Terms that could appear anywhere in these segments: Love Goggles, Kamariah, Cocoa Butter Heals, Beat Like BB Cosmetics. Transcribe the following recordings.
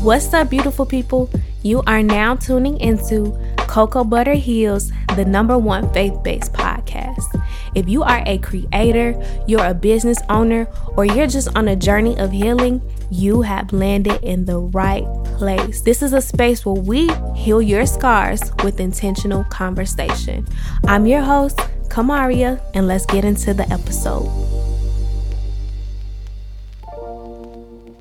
What's up, beautiful people? You are now tuning into Cocoa Butter Heals, the #1 faith-based podcast. If you are a creator, you're a business owner, or you're just on a journey of healing, you have landed in the right place. This is a space where we heal your scars with intentional conversation. I'm your host, Kamariah, and let's get into the episode.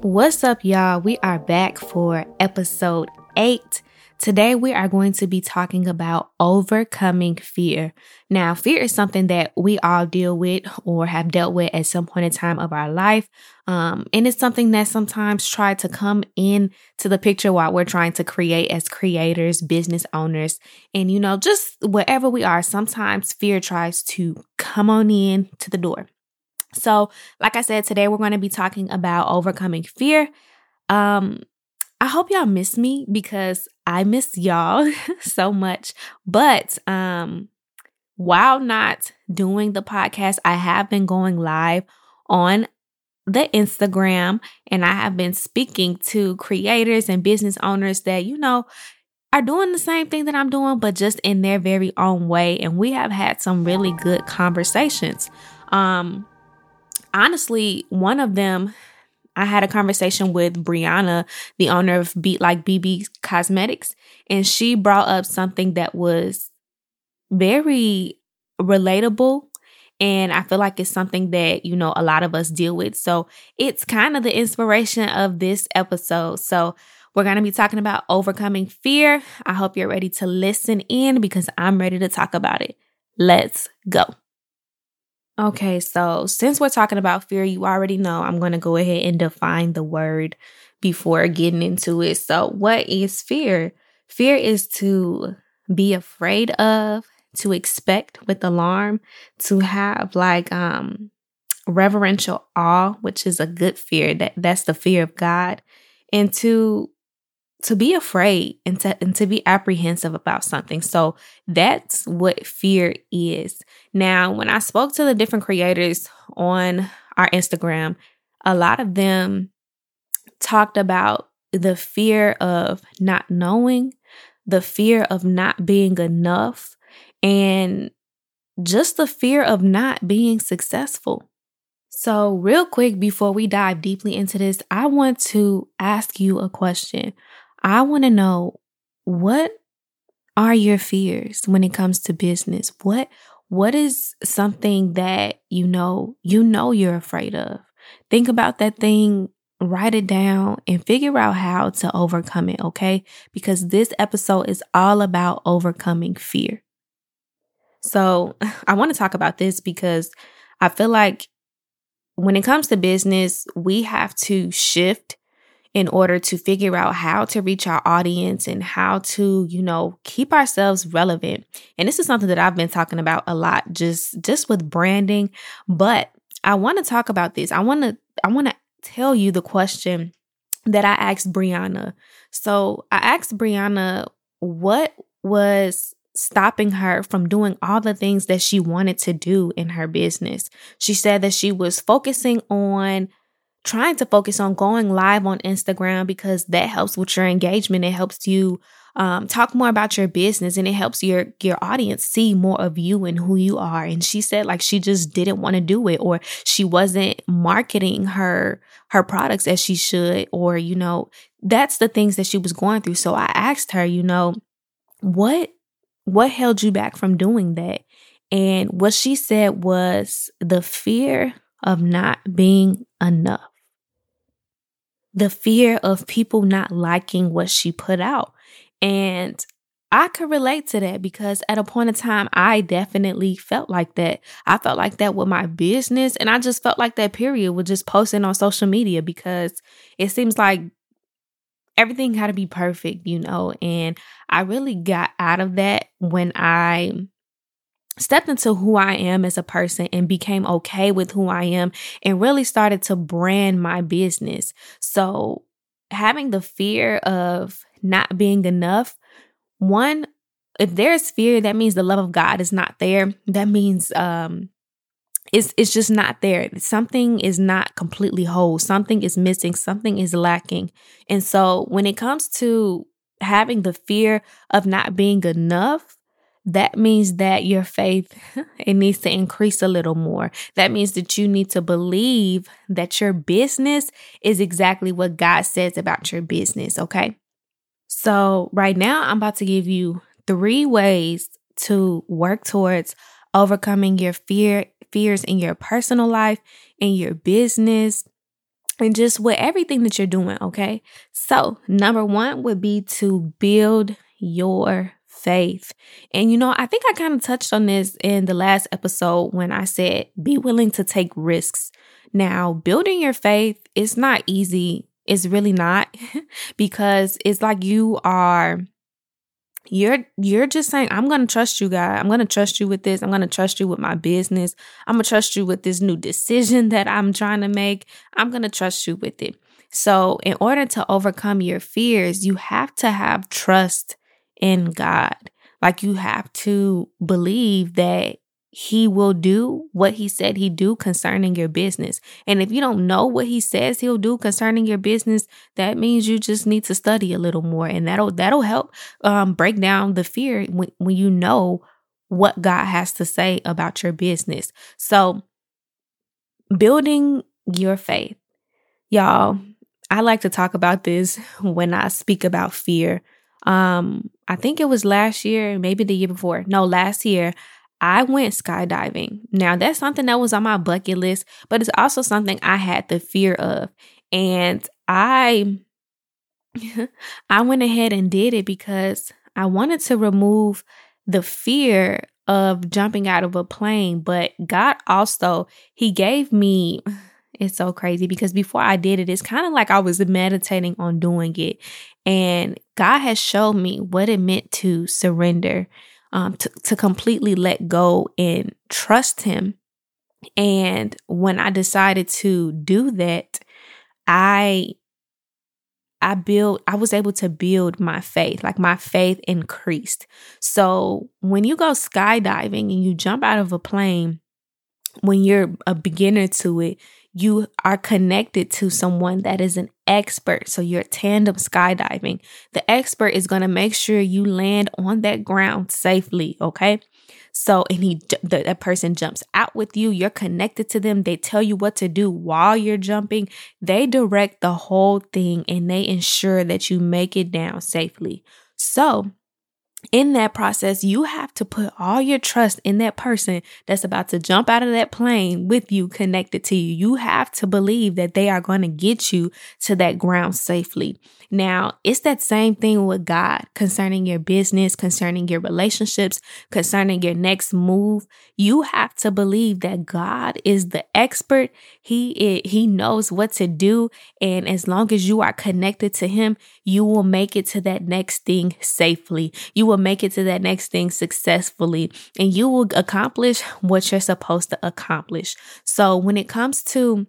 What's up, y'all? We are back for episode 8. Today, we are going to be talking about overcoming fear. Now, fear is something that we all deal with or have dealt with at some point in time of our life. And it's something that sometimes tries to come in to the picture while we're trying to create as creators, business owners, and, you know, just wherever we are, sometimes fear tries to come on in to the door. So, like I said, today we're going to be talking about overcoming fear. I hope y'all miss me because I miss y'all so much. But while not doing the podcast, I have been going live on the Instagram, and I have been speaking to creators and business owners that, you know, are doing the same thing that I'm doing, but just in their very own way. And we have had some really good conversations. Honestly, one of them, I had a conversation with Briana, the owner of Beat Like BB Cosmetics, and she brought up something that was very relatable. And I feel like it's something that, you know, a lot of us deal with. So it's kind of the inspiration of this episode. So we're going to be talking about overcoming fear. I hope you're ready to listen in because I'm ready to talk about it. Let's go. Okay, so since we're talking about fear, you already know I'm going to go ahead and define the word before getting into it. So what is fear? Fear is to be afraid of, to expect with alarm, to have like reverential awe, which is a good fear. That's the fear of God. And to be afraid and to be apprehensive about something. So that's what fear is. Now, when I spoke to the different creators on our Instagram, a lot of them talked about the fear of not knowing, the fear of not being enough, and just the fear of not being successful. So real quick, before we dive deeply into this, I want to ask you a question. I want to know, what are your fears when it comes to business? What is something that you know you're afraid of? Think about that thing, write it down, and figure out how to overcome it, okay? Because this episode is all about overcoming fear. So I want to talk about this because I feel like when it comes to business, we have to shift in order to figure out how to reach our audience and how to, you know, keep ourselves relevant. And this is something that I've been talking about a lot, just with branding. But I want to talk about this. I want to tell you the question that I asked Briana. So I asked Briana what was stopping her from doing all the things that she wanted to do in her business. She said that she was trying to focus on going live on Instagram because that helps with your engagement. It helps you talk more about your business, and it helps your audience see more of you and who you are. And she said like she just didn't want to do it, or she wasn't marketing her products as she should, or, you know, that's the things that she was going through. So I asked her, you know, what held you back from doing that? And what she said was the fear of not being enough. The fear of people not liking what she put out. And I could relate to that because at a point in time, I definitely felt like that. I felt like that with my business. And I just felt like that, period, with just posting on social media, because it seems like everything had to be perfect, you know. And I really got out of that when I stepped into who I am as a person and became okay with who I am and really started to brand my business. So having the fear of not being enough, one, if there's fear, that means the love of God is not there. That means It's just not there. Something is not completely whole. Something is missing. Something is lacking. And so when it comes to having the fear of not being enough, that means that your faith, it needs to increase a little more. That means that you need to believe that your business is exactly what God says about your business, okay? So right now, I'm about to give you 3 ways to work towards overcoming your fears in your personal life, in your business, and just with everything that you're doing, okay? So, number 1 would be to build your faith. And you know, I think I kind of touched on this in the last episode when I said, be willing to take risks. Now, building your faith is not easy. It's really not because it's like you're just saying, I'm going to trust you, God. I'm going to trust you with this. I'm going to trust you with my business. I'm going to trust you with this new decision that I'm trying to make. I'm going to trust you with it. So in order to overcome your fears, you have to have trust in God. Like you have to believe that He will do what He said He'd do concerning your business. And if you don't know what He says He'll do concerning your business, that means you just need to study a little more. And that'll help break down the fear when you know what God has to say about your business. So building your faith. Y'all, I like to talk about this when I speak about fear. I think it was last year, maybe the year before. No, last year. I went skydiving. Now, that's something that was on my bucket list, but it's also something I had the fear of. And I went ahead and did it because I wanted to remove the fear of jumping out of a plane. But God also, He gave me... It's so crazy because before I did it, it's kind of like I was meditating on doing it. And God has shown me what it meant to surrender. To completely let go and trust Him. And when I decided to do that, I was able to build my faith, like my faith increased. So when you go skydiving and you jump out of a plane, when you're a beginner to it, you are connected to someone that is an expert. So you're tandem skydiving. The expert is going to make sure you land on that ground safely, okay? So, and that person jumps out with you. You're connected to them. They tell you what to do while you're jumping. They direct the whole thing and they ensure that you make it down safely. So in that process, you have to put all your trust in that person that's about to jump out of that plane with you, connected to you. You have to believe that they are going to get you to that ground safely. Now, it's that same thing with God concerning your business, concerning your relationships, concerning your next move. You have to believe that God is the expert. He knows what to do. And as long as you are connected to Him, you will make it to that next thing safely. You will make it to that next thing successfully, and you will accomplish what you're supposed to accomplish. So when it comes to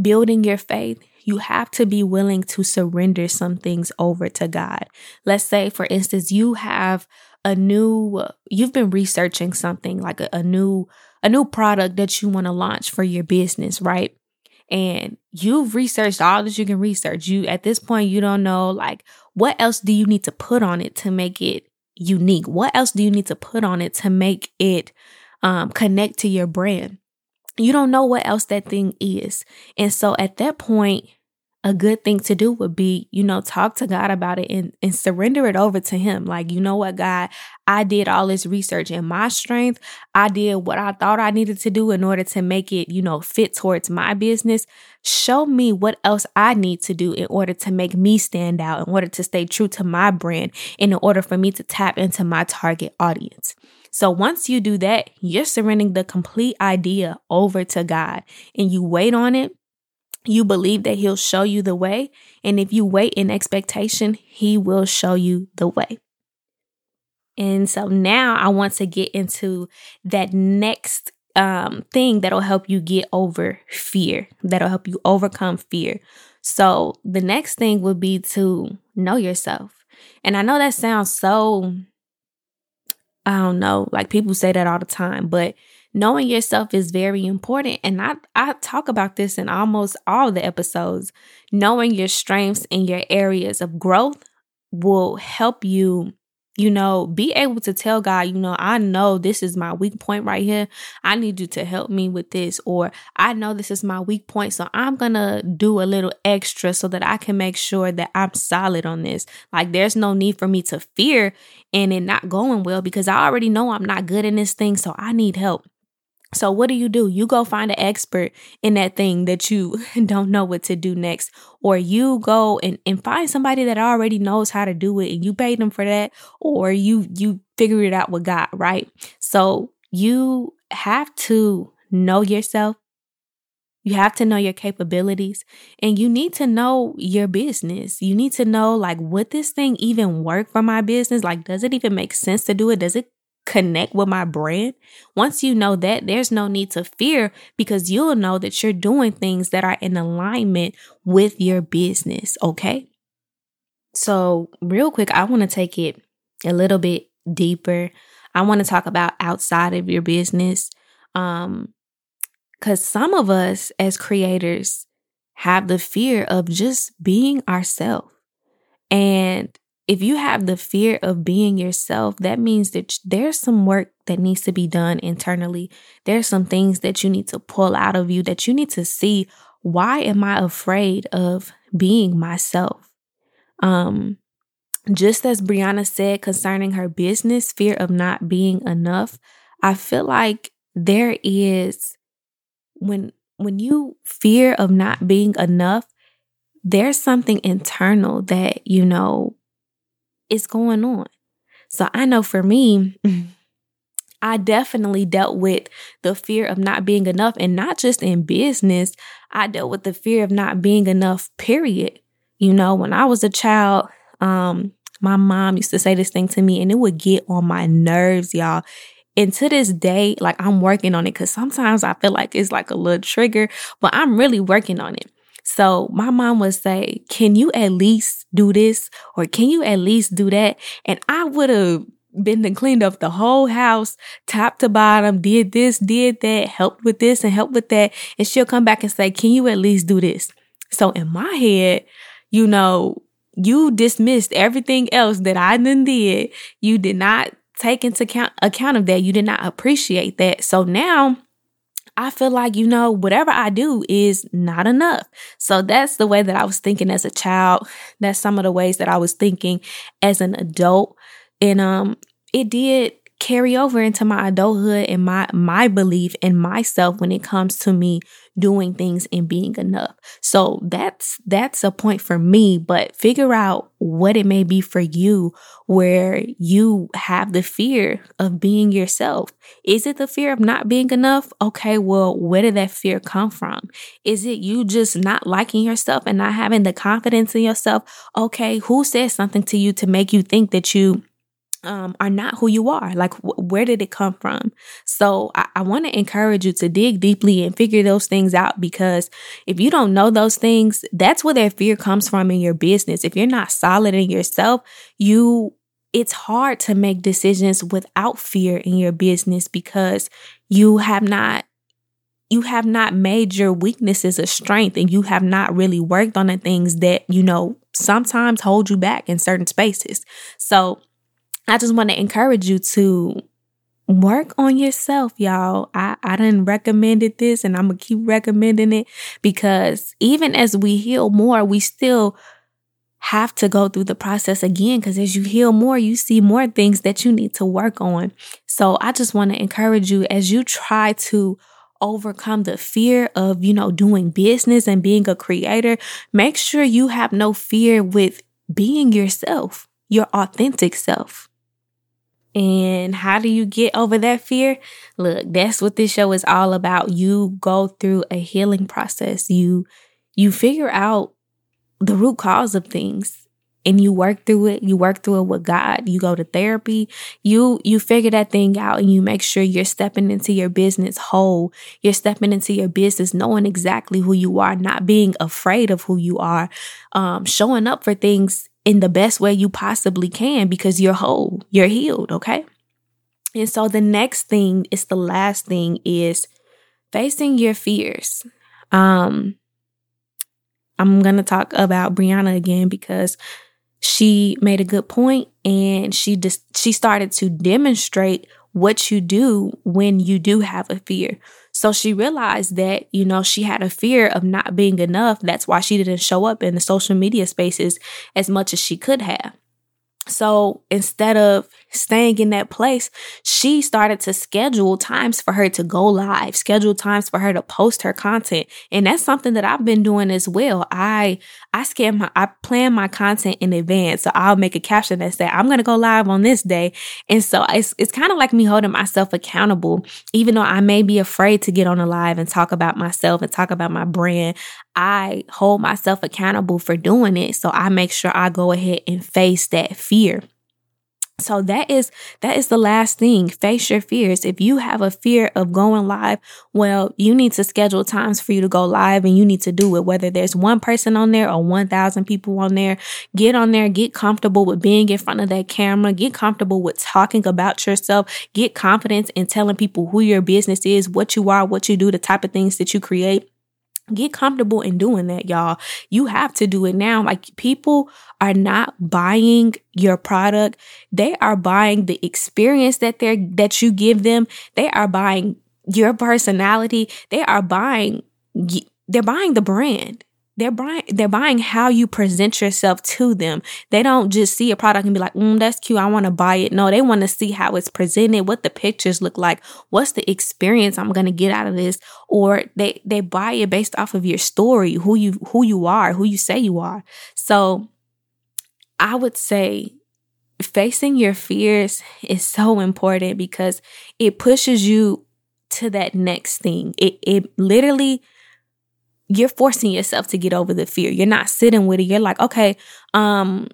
building your faith, you have to be willing to surrender some things over to God. Let's say, for instance, you have you've been researching something like a new product that you want to launch for your business, right? And you've researched all that you can research. You, at this point, you don't know, like, what else do you need to put on it to make it unique? What else do you need to put on it to make it connect to your brand? You don't know what else that thing is. And so at that point, a good thing to do would be, you know, talk to God about it and surrender it over to Him. Like, you know what, God, I did all this research in my strength. I did what I thought I needed to do in order to make it, you know, fit towards my business. Show me what else I need to do in order to make me stand out, in order to stay true to my brand, and in order for me to tap into my target audience. So once you do that, you're surrendering the complete idea over to God, and you wait on it. You believe that He'll show you the way. And if you wait in expectation, He will show you the way. And so now I want to get into that next thing that'll help you get over fear, that'll help you overcome fear. So the next thing would be to know yourself. And I know that sounds so, I don't know, like people say that all the time, but Knowing yourself is very important. And I talk about this in almost all the episodes. Knowing your strengths and your areas of growth will help you, you know, be able to tell God, you know, I know this is my weak point right here. I need you to help me with this. Or I know this is my weak point, so I'm going to do a little extra so that I can make sure that I'm solid on this. Like, there's no need for me to fear and it not going well because I already know I'm not good in this thing, so I need help. So what do? You go find an expert in that thing that you don't know what to do next, or you go and find somebody that already knows how to do it and you pay them for that, or you figure it out with God, right? So you have to know yourself. You have to know your capabilities, and you need to know your business. You need to know, like, would this thing even work for my business? Like, does it even make sense to do it? Does it connect with my brand? Once you know that, there's no need to fear because you'll know that you're doing things that are in alignment with your business, okay? So real quick, I want to take it a little bit deeper. I want to talk about outside of your business because some of us as creators have the fear of just being ourselves. And if you have the fear of being yourself, that means that there's some work that needs to be done internally. There's some things that you need to pull out of you, that you need to see. Why am I afraid of being myself? Just as Briana said concerning her business, fear of not being enough. I feel like there is, when you fear of not being enough, there's something internal that, you know, it's going on. So I know for me, I definitely dealt with the fear of not being enough, and not just in business. I dealt with the fear of not being enough, period. You know, when I was a child, my mom used to say this thing to me and it would get on my nerves, y'all. And to this day, like, I'm working on it because sometimes I feel like it's like a little trigger, but I'm really working on it. So my mom would say, can you at least do this? Or can you at least do that? And I would have been to cleaned up the whole house, top to bottom, did this, did that, helped with this and helped with that. And she'll come back and say, can you at least do this? So in my head, you know, you dismissed everything else that I then did. You did not take into account of that. You did not appreciate that. So now I feel like, you know, whatever I do is not enough. So that's the way that I was thinking as a child. That's some of the ways that I was thinking as an adult. And it did carry over into my adulthood and my belief in myself when it comes to me doing things and being enough. So that's a point for me, but figure out what it may be for you where you have the fear of being yourself. Is it the fear of not being enough? Okay, well, where did that fear come from? Is it you just not liking yourself and not having the confidence in yourself? Okay, who said something to you to make you think that you are not who you are? Like, where did it come from? So I want to encourage you to dig deeply and figure those things out, because if you don't know those things, that's where that fear comes from in your business. If you're not solid in yourself, it's hard to make decisions without fear in your business, because you have not made your weaknesses a strength, and you have not really worked on the things that, you know, sometimes hold you back in certain spaces. So I just want to encourage you to work on yourself, y'all. I done recommended this and I'm going to keep recommending it, because even as we heal more, we still have to go through the process again, because as you heal more, you see more things that you need to work on. So I just want to encourage you, as you try to overcome the fear of, you know, doing business and being a creator, make sure you have no fear with being yourself, your authentic self. And how do you get over that fear? Look, that's what this show is all about. You go through a healing process. You figure out the root cause of things and you work through it. You work through it with God. You go to therapy. You figure that thing out and you make sure you're stepping into your business whole. You're stepping into your business knowing exactly who you are, not being afraid of who you are, showing up for things in the best way you possibly can, because you're whole, you're healed, okay? And so the next thing is the last thing is facing your fears. I'm going to talk about Briana again because she made a good point, and she started to demonstrate what you do when you do have a fear. So she realized that, you know, she had a fear of not being enough. That's why she didn't show up in the social media spaces as much as she could have. So instead of staying in that place, she started to schedule times for her to go live, schedule times for her to post her content. And that's something that I've been doing as well. I plan my content in advance. So I'll make a caption that says, I'm going to go live on this day. And so it's kind of like me holding myself accountable, even though I may be afraid to get on a live and talk about myself and talk about my brand. I hold myself accountable for doing it. So I make sure I go ahead and face that fear. So that is the last thing. Face your fears. If you have a fear of going live, well, you need to schedule times for you to go live, and you need to do it. Whether there's one person on there or 1,000 people on there, get comfortable with being in front of that camera, get comfortable with talking about yourself, get confidence in telling people who your business is, what you are, what you do, the type of things that you create. Get comfortable in doing that, y'all. You have to do it now. Like, people are not buying your product. They are buying the experience that you give them. They are buying your personality. They're buying the brand. They're buying how you present yourself to them. They don't just see a product and be like, that's cute, I want to buy it. No, they want to see how it's presented, what the pictures look like, what's the experience I'm going to get out of this. Or they buy it based off of your story, who you are, who you say you are. So I would say facing your fears is so important because it pushes you to that next thing. It literally... You're forcing yourself to get over the fear. You're not sitting with it. You're like, okay, I'm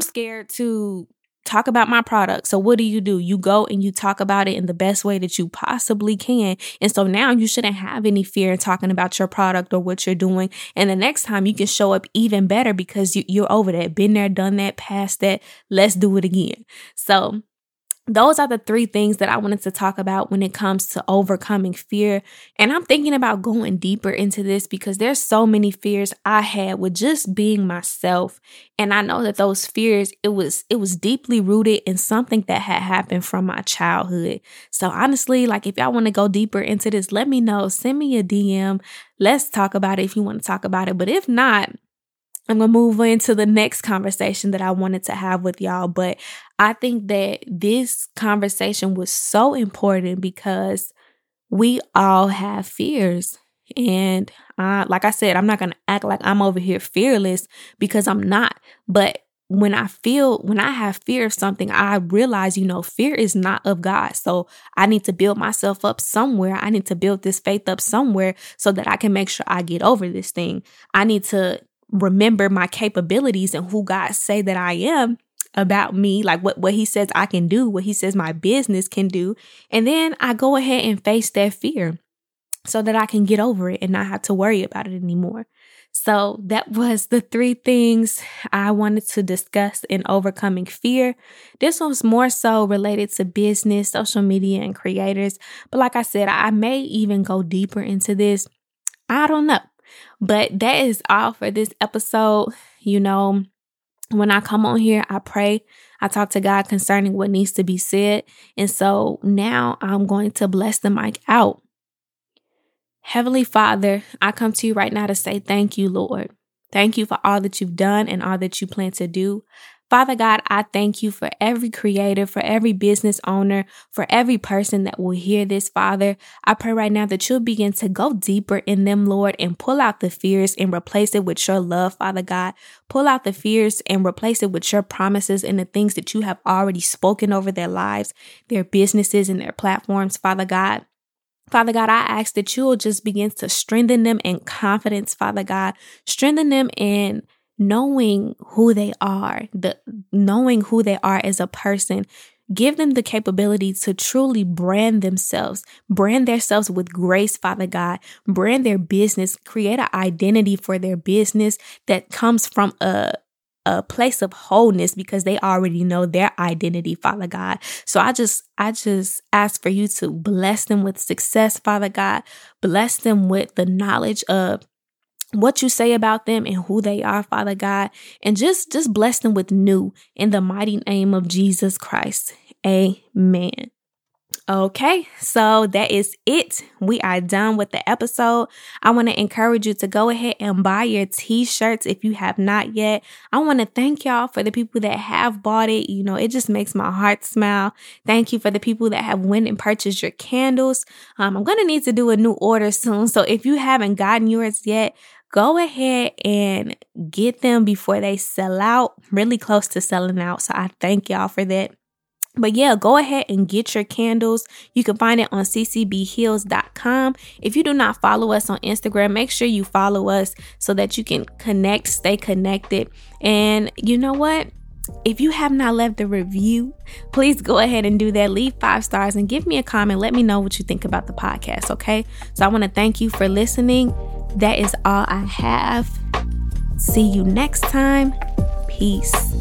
scared to talk about my product. So what do? You go and you talk about it in the best way that you possibly can. And so now you shouldn't have any fear in talking about your product or what you're doing. And the next time you can show up even better because you're over that. Been there, done that, past that. Let's do it again. So those are the three things that I wanted to talk about when it comes to overcoming fear. And I'm thinking about going deeper into this because there's so many fears I had with just being myself. And I know that those fears, it was deeply rooted in something that had happened from my childhood. So honestly, like, if y'all want to go deeper into this, let me know. Send me a DM. Let's talk about it if you want to talk about it. But if not, I'm going to move into the next conversation that I wanted to have with y'all. But I think that this conversation was so important because we all have fears. And like I said, I'm not going to act like I'm over here fearless because I'm not. But when I have fear of something, I realize, fear is not of God. So I need to build myself up somewhere. I need to build this faith up somewhere so that I can make sure I get over this thing. I need to remember my capabilities and who God say that I am about me, like what he says I can do, what he says my business can do. And then I go ahead and face that fear so that I can get over it and not have to worry about it anymore. So that was the three things I wanted to discuss in overcoming fear. This one's more so related to business, social media, and creators. But like I said, I may even go deeper into this. I don't know. But that is all for this episode. When I come on here, I pray. I talk to God concerning what needs to be said. And so now I'm going to bless the mic out. Heavenly Father, I come to you right now to say thank you, Lord. Thank you for all that you've done and all that you plan to do. Father God, I thank you for every creator, for every business owner, for every person that will hear this, Father. I pray right now that you'll begin to go deeper in them, Lord, and pull out the fears and replace it with your love, Father God. Pull out the fears and replace it with your promises and the things that you have already spoken over their lives, their businesses, and their platforms, Father God. Father God, I ask that you'll just begin to strengthen them in confidence, Father God. Strengthen them in knowing who they are, knowing who they are as a person. Give them the capability to truly brand themselves with grace, Father God, brand their business, create an identity for their business that comes from a a place of wholeness because they already know their identity, Father God. So I just ask for you to bless them with success, Father God. Bless them with the knowledge of what you say about them and who they are, Father God. And just bless them with new in the mighty name of Jesus Christ. Amen. Okay, so that is it. We are done with the episode. I want to encourage you to go ahead and buy your t-shirts if you have not yet. I want to thank y'all for the people that have bought it. You know, it just makes my heart smile. Thank you for the people that have went and purchased your candles. I'm going to need to do a new order soon. So if you haven't gotten yours yet, go ahead and get them before they sell out. Really close to selling out. So I thank y'all for that. But yeah, go ahead and get your candles. You can find it on ccbheals.com. If you do not follow us on Instagram, make sure you follow us so that you can connect, stay connected. And you know what? If you have not left a review, please go ahead and do that. Leave 5 stars and give me a comment. Let me know what you think about the podcast, okay? So I want to thank you for listening. That is all I have. See you next time. Peace.